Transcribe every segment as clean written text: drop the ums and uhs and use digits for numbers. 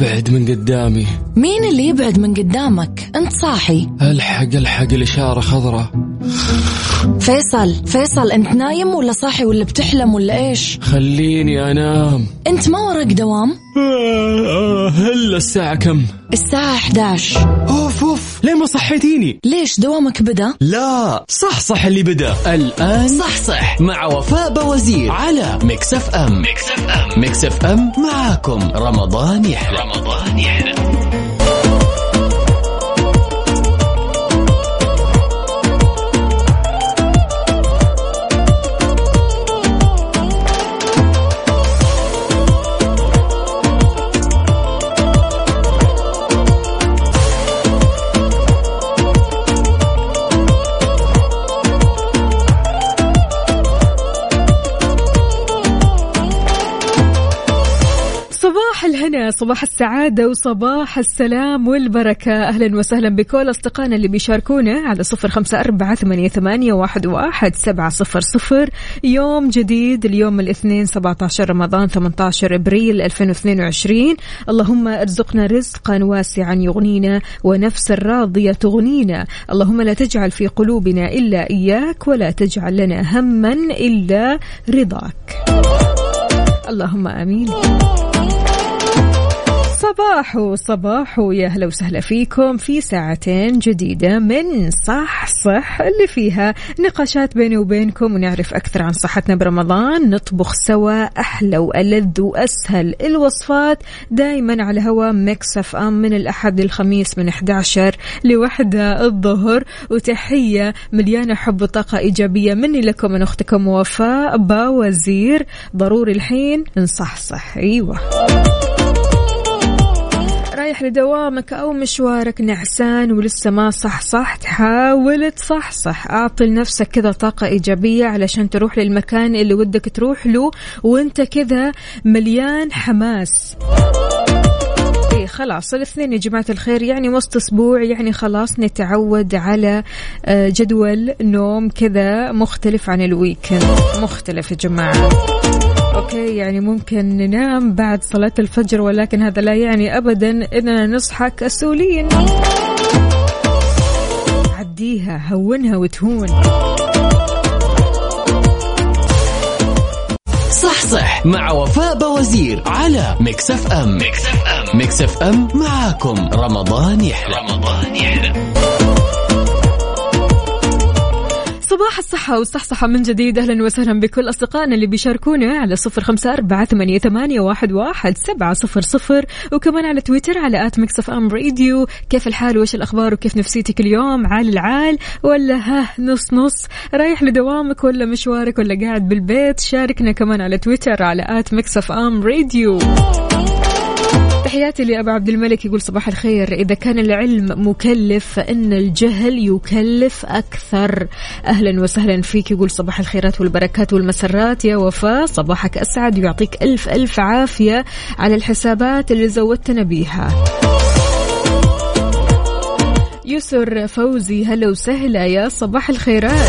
يبعد من قدامي. مين اللي يبعد من قدامك؟ أنت صاحي. ألحق الإشارة خضراء. فيصل أنت نايم ولا صاحي ولا بتحلم ولا إيش؟ خليني أنام. أنت ما وراك دوام؟ هلا الساعة كم؟ الساعة 11. أوف ليه ما صحيتيني؟ ليش دوامك بدأ؟ لا صح اللي بدأ الآن. صح مع وفاء باوزير على ميكس اف ام. ميكس اف ام معاكم رمضان يحلى. هنا صباح السعادة وصباح السلام والبركة. أهلا وسهلا بكل أصدقائنا اللي بيشاركونا على 0548811700. يوم جديد اليوم الاثنين 17 رمضان 18 أبريل 2022. اللهم ارزقنا رزقا واسعا يغنينا ونفسا راضية تغنينا. اللهم لا تجعل في قلوبنا إلا إياك ولا تجعل لنا هما إلا رضاك. اللهم آمين. صباح يا أهلا وسهلا فيكم في ساعتين جديدة من صح اللي فيها نقاشات بيني وبينكم ونعرف أكثر عن صحتنا برمضان. نطبخ سوا أحلى وألذ وأسهل الوصفات دايما على هوا ميكس اف ام من الأحد للخميس من 11 لوحدة الظهر. وتحية مليانة حب وطاقة إيجابية مني لكم من أختكم وفاء باوزير. ضروري الحين نصحصح. أيوة رايح لدوامك أو مشوارك نعسان ولسه ما صح تحاول تصحصح. أعطي لنفسك كذا طاقة إيجابية علشان تروح للمكان اللي ودك تروح له وانت كذا مليان حماس. خلاص الاثنين يا جماعة الخير يعني وسط أسبوع يعني خلاص نتعود على جدول نوم كذا مختلف عن الويكند. مختلف يا جماعة. أوكي يعني ممكن ننام بعد صلاة الفجر ولكن هذا لا يعني أبدا إننا نصحى كسولين. عديها هونها وتهون. صح مع وفاء باوزير على ميكس اف ام. معاكم رمضان يحلى. صباح الصحة والصحصحة من جديد. أهلا وسهلا بكل أصدقائنا اللي بيشاركونا على 0548811700 وكمان على تويتر على @mixfmradio. كيف الحال وإيش الأخبار وكيف نفسيتك اليوم؟ عال العال ولا نص؟ رايح لدوامك ولا مشوارك ولا قاعد بالبيت؟ شاركنا كمان على تويتر على @mixfmradio. تحياتي لأبو عبد الملك يقول صباح الخير. إذا كان العلم مكلف فإن الجهل يكلف أكثر. أهلا وسهلا فيك. يقول صباح الخيرات والبركات والمسرات يا وفاء. صباحك أسعد ويعطيك ألف عافية على الحسابات اللي زودتنا بيها. يسر فوزي هلا وسهلا يا صباح الخيرات.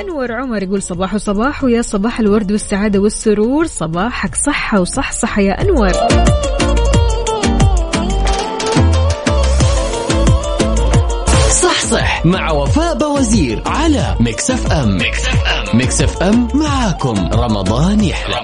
أنور عمر يقول صباح ويا صباح الورد والسعادة والسرور. صباحك صحة وصحصحة يا أنور. صح مع وفاء باوزير على ميكس اف ام. معاكم رمضان يحلى.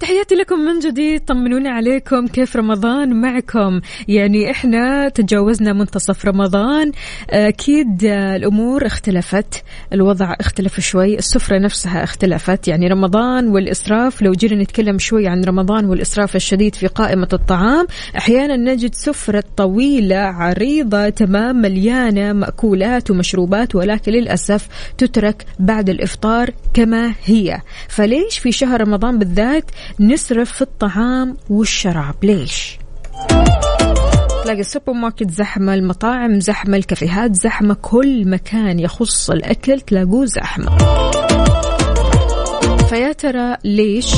تحياتي لكم من جديد. طمنونا عليكم كيف رمضان معكم. يعني احنا تجاوزنا منتصف رمضان. اكيد الامور اختلفت، الوضع اختلف شوي، السفرة نفسها اختلفت. يعني رمضان والاسراف، لو جينا نتكلم شوي عن رمضان والاسراف الشديد في قائمة الطعام، احيانا نجد سفرة طويلة عريضة تمام مليانة مأكولات ومشروبات، ولكن للأسف تترك بعد الافطار كما هي. فليش في شهر رمضان بالذات نصرف في الطعام والشراب؟ ليش؟ تلاقي السوبر ماركت زحمة، المطاعم زحمة، الكافيهات زحمة، كل مكان يخص الأكل تلاقوه زحمة. فيا ترى ليش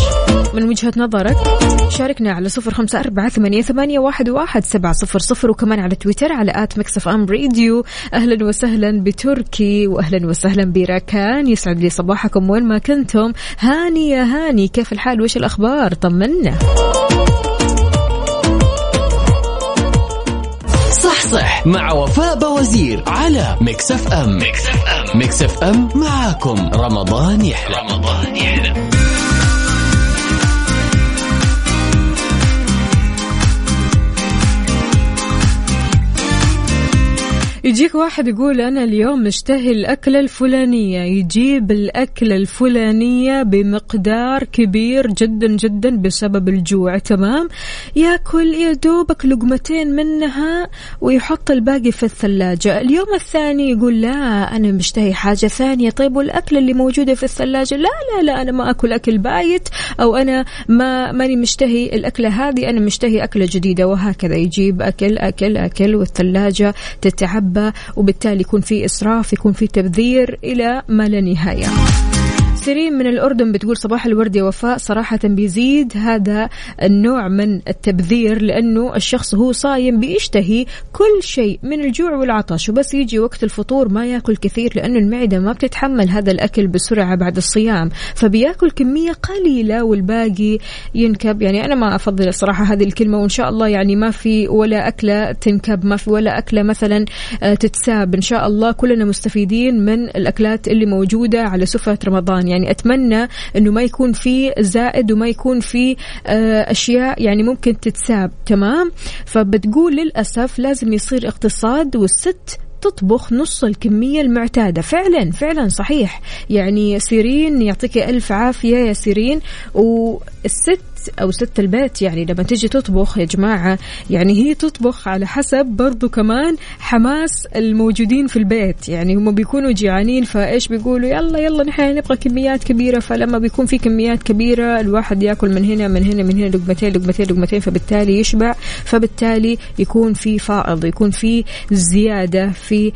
من وجهة نظرك؟ شاركنا على 0548811700 وكمان على تويتر على @mixfmradio. أهلا وسهلا بتركي وأهلا وسهلا براكان، يسعد لي صباحكم وين ما كنتم. هاني يا هاني، كيف الحال وش الأخبار؟ طمنا. صح مع وفاء باوزير على ميكس اف ام. ميكس اف ام، ميكس اف ام، معاكم رمضان يحلى. رمضان يحلى. يجيك واحد يقول أنا اليوم مشتهي الأكلة الفلانية، يجيب الأكلة الفلانية بمقدار كبير جدا جدا بسبب الجوع، تمام، يأكل يدوبك لقمتين منها ويحط الباقي في الثلاجة. اليوم الثاني يقول لا أنا مشتهي حاجة ثانية، طيب والأكلة اللي موجودة في الثلاجة؟ لا لا لا أنا ما أكل أكل بايت، أو أنا ماني مشتهي الأكلة هذه، أنا مشتهي أكلة جديدة، وهكذا يجيب أكل أكل أكل والثلاجة تتعب، وبالتالي يكون في إسراف، يكون في تبذير إلى ما لا نهاية. سيرين من الأردن بتقول صباح الورد يا وفاء، صراحة بيزيد هذا النوع من التبذير لأنه الشخص هو صايم بيشتهي كل شيء من الجوع والعطش، وبس يجي وقت الفطور ما يأكل كثير لأنه المعدة ما بتتحمل هذا الأكل بسرعة بعد الصيام، فبيأكل كمية قليلة والباقي ينكب. يعني أنا ما أفضل الصراحة هذه الكلمة، وإن شاء الله يعني ما في ولا أكلة تنكب، ما في ولا أكلة مثلا تتساب، إن شاء الله كلنا مستفيدين من الأكلات اللي موجودة على سفرة رمضان. يعني أتمنى أنه ما يكون في زائد وما يكون في أشياء يعني ممكن تتساب، تمام. فبتقول للأسف لازم يصير اقتصاد والست تطبخ نص الكمية المعتادة. فعلا فعلا صحيح، يعني سيرين يعطيك ألف عافية يا سيرين. والست أو ست البيت يعني لما تجي تطبخ يا جماعة، يعني هي تطبخ على حسب برضو كمان حماس الموجودين في البيت، يعني هم بيكونوا جيعانين فإيش بيقولوا يلا يلا نحن نبغى كميات كبيرة، فلما بيكون في كميات كبيرة الواحد يأكل من هنا من هنا من هنا لقمتين لقمتين لقمتين، فبالتالي يشبع، فبالتالي يكون في فائض، يكون في زيادة في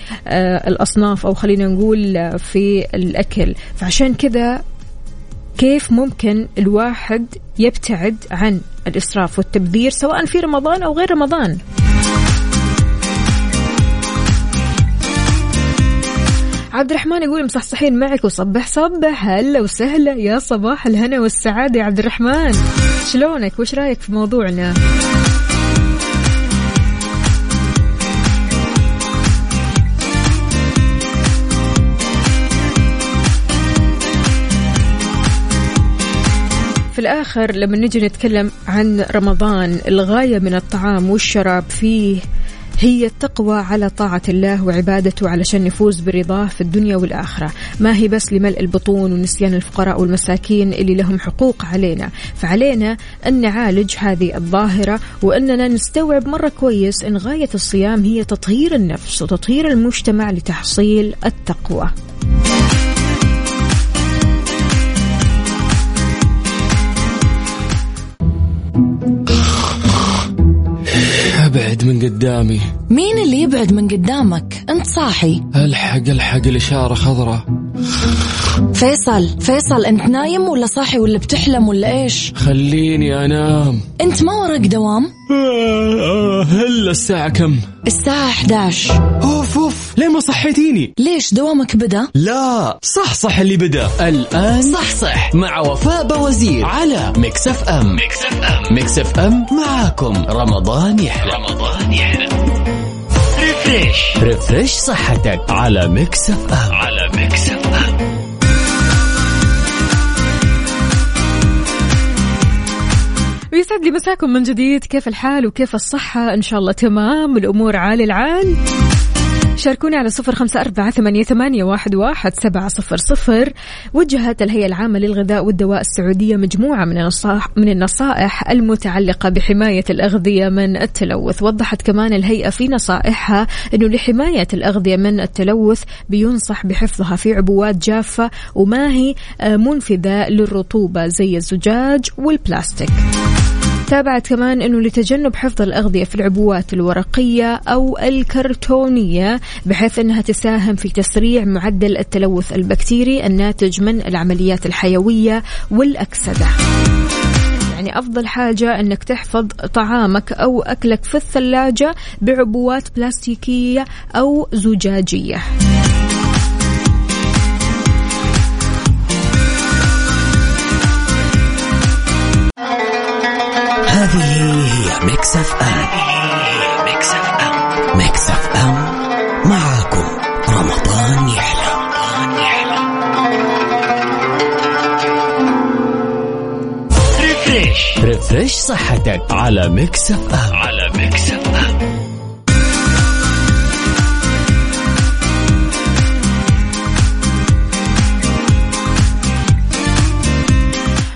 الأصناف أو خلينا نقول في الأكل. فعشان كذا كيف ممكن الواحد يبتعد عن الإسراف والتبذير سواء في رمضان أو غير رمضان؟ عبد الرحمن يقول مصحصحين معك وصبح صبح. هلا وسهلا، يا صباح الهنا والسعادة يا عبد الرحمن، شلونك وش رايك في موضوعنا؟ في الآخر لما نجي نتكلم عن رمضان، الغاية من الطعام والشراب فيه هي التقوى على طاعة الله وعبادته علشان نفوز برضاه في الدنيا والآخرة، ما هي بس لملء البطون ونسيان الفقراء والمساكين اللي لهم حقوق علينا. فعلينا أن نعالج هذه الظاهرة وأننا نستوعب مرة كويس أن غاية الصيام هي تطهير النفس وتطهير المجتمع لتحصيل التقوى. ابعد من قدامي. مين اللي يبعد من قدامك؟ انت صاحي. الحق الاشاره خضراء. فيصل انت نايم ولا صاحي ولا بتحلم ولا ايش؟ خليني انام. انت ما ورق دوام؟ هلا الساعه كم؟ الساعه 11. اوف ليه ما صحيتيني؟ ليش دوامك بدا؟ لا صح اللي بدا الان. صح مع وفاء باوزير على ميكس اف ام. ميكس اف ام، ميكس اف ام، معاكم رمضان يحلى. رمضان يحلى. ريفريش صحتك على ميكس اف ام. على ميكس اف ام. ويسعد لي مساكم من جديد، كيف الحال وكيف الصحة؟ إن شاء الله تمام، الأمور عالي العال. شاركوني على 0548811700. وجهت الهيئة العامة للغذاء والدواء السعودية مجموعة من النصائح المتعلقة بحماية الأغذية من التلوث. وضحت كمان الهيئة في نصائحها أنه لحماية الأغذية من التلوث بينصح بحفظها في عبوات جافة وما هي منفذة للرطوبة زي الزجاج والبلاستيك. تابعت كمان أنه لتجنب حفظ الأغذية في العبوات الورقية أو الكرتونية بحيث أنها تساهم في تسريع معدل التلوث البكتيري الناتج من العمليات الحيوية والأكسدة. يعني أفضل حاجة أنك تحفظ طعامك أو أكلك في الثلاجة بعبوات بلاستيكية أو زجاجية. هذه هي ميكس اف ام. ميكس اف ام معاكم رمضان يحلى. ريفريش صحتك على ميكس اف ام.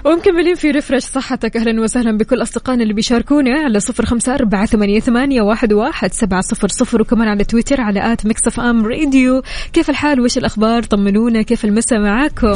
ومكملين في ريفرش صحتك. أهلا وسهلا بكل أصدقائنا اللي بيشاركونا على 0548811700 وكمان على تويتر على @mixfmradio. كيف الحال؟ وش الأخبار؟ طمنونا كيف المساء معاكم.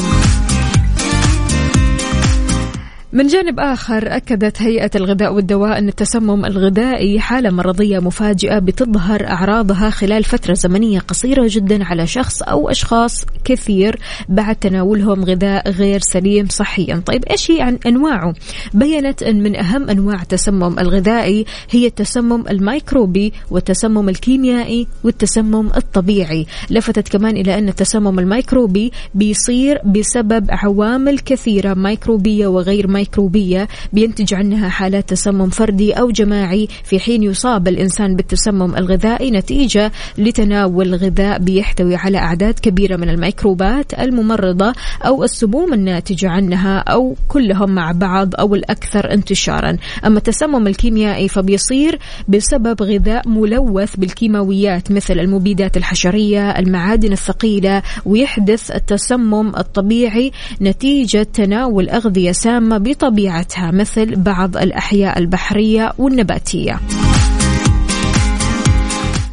من جانب آخر، أكدت هيئة الغذاء والدواء أن التسمم الغذائي حالة مرضية مفاجئة بتظهر أعراضها خلال فترة زمنية قصيرة جدا على شخص أو أشخاص كثير بعد تناولهم غذاء غير سليم صحيا. طيب إيش هي عن أنواعه؟ بيّنت أن من أهم أنواع التسمم الغذائي هي التسمم الميكروبي والتسمم الكيميائي والتسمم الطبيعي. لفتت كمان إلى أن التسمم الميكروبي بيصير بسبب عوامل كثيرة ميكروبية وغير ميكروبية بينتج عنها حالات تسمم فردي أو جماعي، في حين يصاب الإنسان بالتسمم الغذائي نتيجة لتناول غذاء بيحتوي على أعداد كبيرة من الميكروبات الممرضة أو السموم الناتجة عنها أو كلهم مع بعض أو الأكثر انتشارا. أما التسمم الكيميائي فبيصير بسبب غذاء ملوث بالكيماويات مثل المبيدات الحشرية، المعادن الثقيلة، ويحدث التسمم الطبيعي نتيجة تناول أغذية سامة بطبيعتها مثل بعض الأحياء البحرية والنباتية.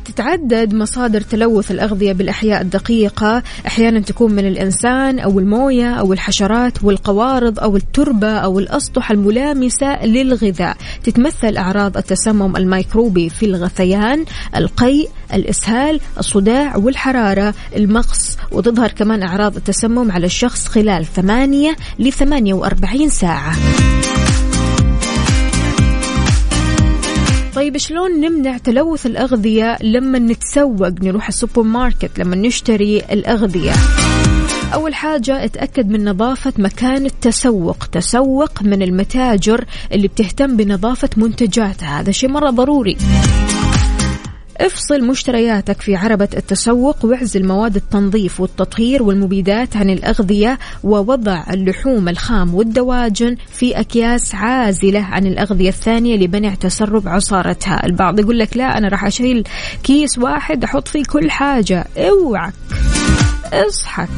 تتعدد مصادر تلوث الأغذية بالأحياء الدقيقة، أحيانا تكون من الإنسان أو الموية أو الحشرات والقوارض أو التربة أو الأسطح الملامسة للغذاء. تتمثل أعراض التسمم الميكروبي في الغثيان، القيء، الإسهال، الصداع والحرارة، المغص، وتظهر كمان أعراض التسمم على الشخص خلال 8 ل 48 ساعة. طيب شلون نمنع تلوث الأغذية؟ لما نتسوق، نروح السوبر ماركت، لما نشتري الأغذية، أول حاجة اتأكد من نظافة مكان التسوق. تسوق من المتاجر اللي بتهتم بنظافة منتجاتها، هذا شيء مرة ضروري. افصل مشترياتك في عربة التسوق واعزل مواد التنظيف والتطهير والمبيدات عن الأغذية، ووضع اللحوم الخام والدواجن في أكياس عازلة عن الأغذية الثانية لمنع تسرب عصارتها. البعض يقول لك لا، أنا راح أشيل كيس واحد أحط فيه كل حاجة. اوعك، اصحك.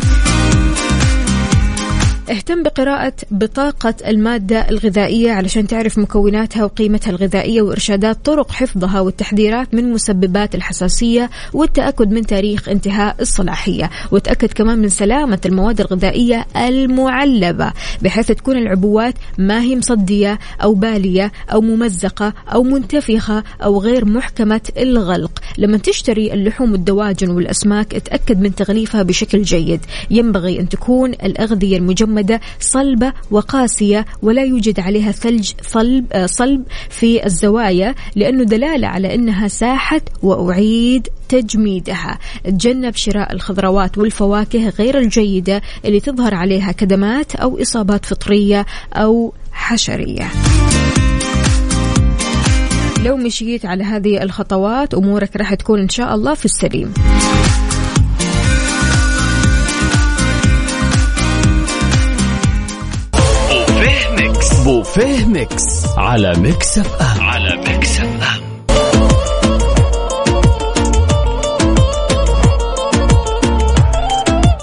اهتم بقراءة بطاقة المادة الغذائية علشان تعرف مكوناتها وقيمتها الغذائية، وإرشادات طرق حفظها والتحذيرات من مسببات الحساسية، والتأكد من تاريخ انتهاء الصلاحية. وتأكد كمان من سلامة المواد الغذائية المعلبة بحيث تكون العبوات ما هي مصدية أو بالية أو ممزقة أو منتفخة أو غير محكمة الغلق. لما تشتري اللحوم والدواجن والأسماك اتأكد من تغليفها بشكل جيد. ينبغي أن تكون الأغذية المجمدة صلبة وقاسية ولا يوجد عليها ثلج صلب في الزوايا، لأنه دلالة على أنها ساحت وأعيد تجميدها. تجنب شراء الخضروات والفواكه غير الجيدة اللي تظهر عليها كدمات أو إصابات فطرية أو حشرية. لو مشيت على هذه الخطوات أمورك راح تكون إن شاء الله في السليم. بوفيه ميكس على ميكس اف ام.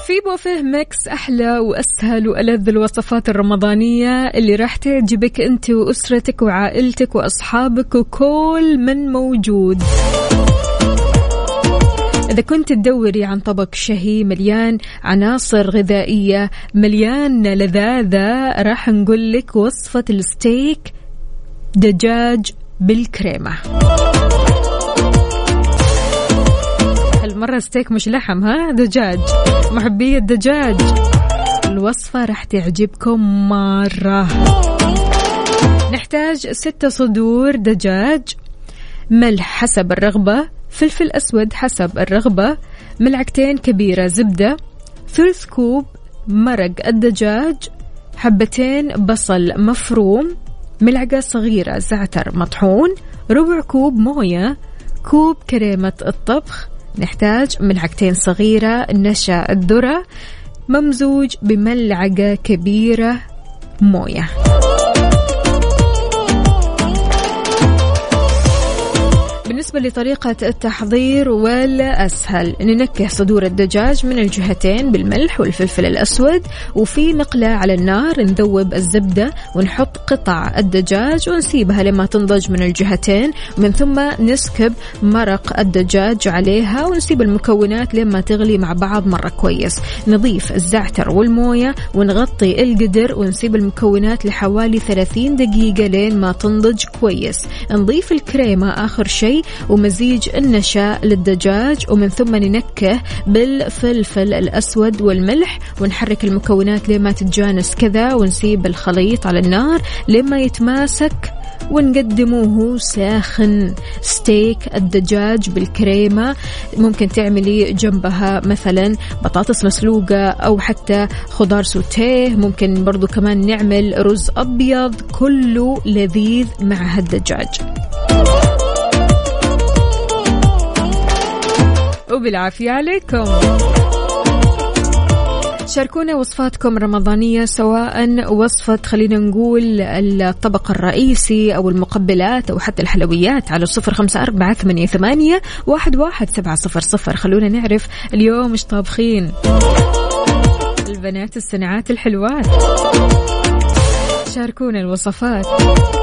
في بوفيه ميكس أحلى وأسهل وألذ الوصفات الرمضانية اللي راح تعجبك أنت وأسرتك وعائلتك وأصحابك وكل من موجود. إذا كنت تدوري عن طبق شهي مليان عناصر غذائية مليان لذاذة، راح نقول لك وصفة الستيك دجاج بالكريمة. هالمرة ستيك مش لحم، ها دجاج. محبي الدجاج الوصفة راح تعجبكم مرة. نحتاج 6 صدور دجاج، ملح حسب الرغبة، فلفل أسود حسب الرغبة، ملعقتين كبيرة زبدة، ثلث كوب مرق الدجاج، حبتين بصل مفروم، ملعقة صغيرة زعتر مطحون، ربع كوب موية، كوب كريمة الطبخ. نحتاج ملعقتين صغيرة نشا الذرة ممزوج بملعقة كبيرة موية. بالنسبة لطريقة التحضير والأسهل، ننكه صدور الدجاج من الجهتين بالملح والفلفل الأسود، وفي مقلاة على النار نذوب الزبدة ونحط قطع الدجاج ونسيبها لما تنضج من الجهتين، ومن ثم نسكب مرق الدجاج عليها ونسيب المكونات لما تغلي مع بعض مرة كويس. نضيف الزعتر والموية ونغطي القدر ونسيب المكونات لحوالي 30 دقيقة لين ما تنضج كويس. نضيف الكريمة آخر شيء ومزيج النشاء للدجاج، ومن ثم ننكه بالفلفل الأسود والملح ونحرك المكونات لما تتجانس كذا، ونسيب الخليط على النار لما يتماسك ونقدموه ساخن. ستيك الدجاج بالكريمة ممكن تعملي جنبها مثلا بطاطس مسلوقة أو حتى خضار سوتيه، ممكن برضو كمان نعمل رز أبيض، كله لذيذ مع هالدجاج. وبالعافية عليكم. شاركونا وصفاتكم رمضانية، سواء وصفة خلينا نقول الطبق الرئيسي أو المقبلات أو حتى الحلويات، على 0548811700. خلونا نعرف اليوم إيش طابخين البنات السنعات الحلوات. شاركونا الوصفات.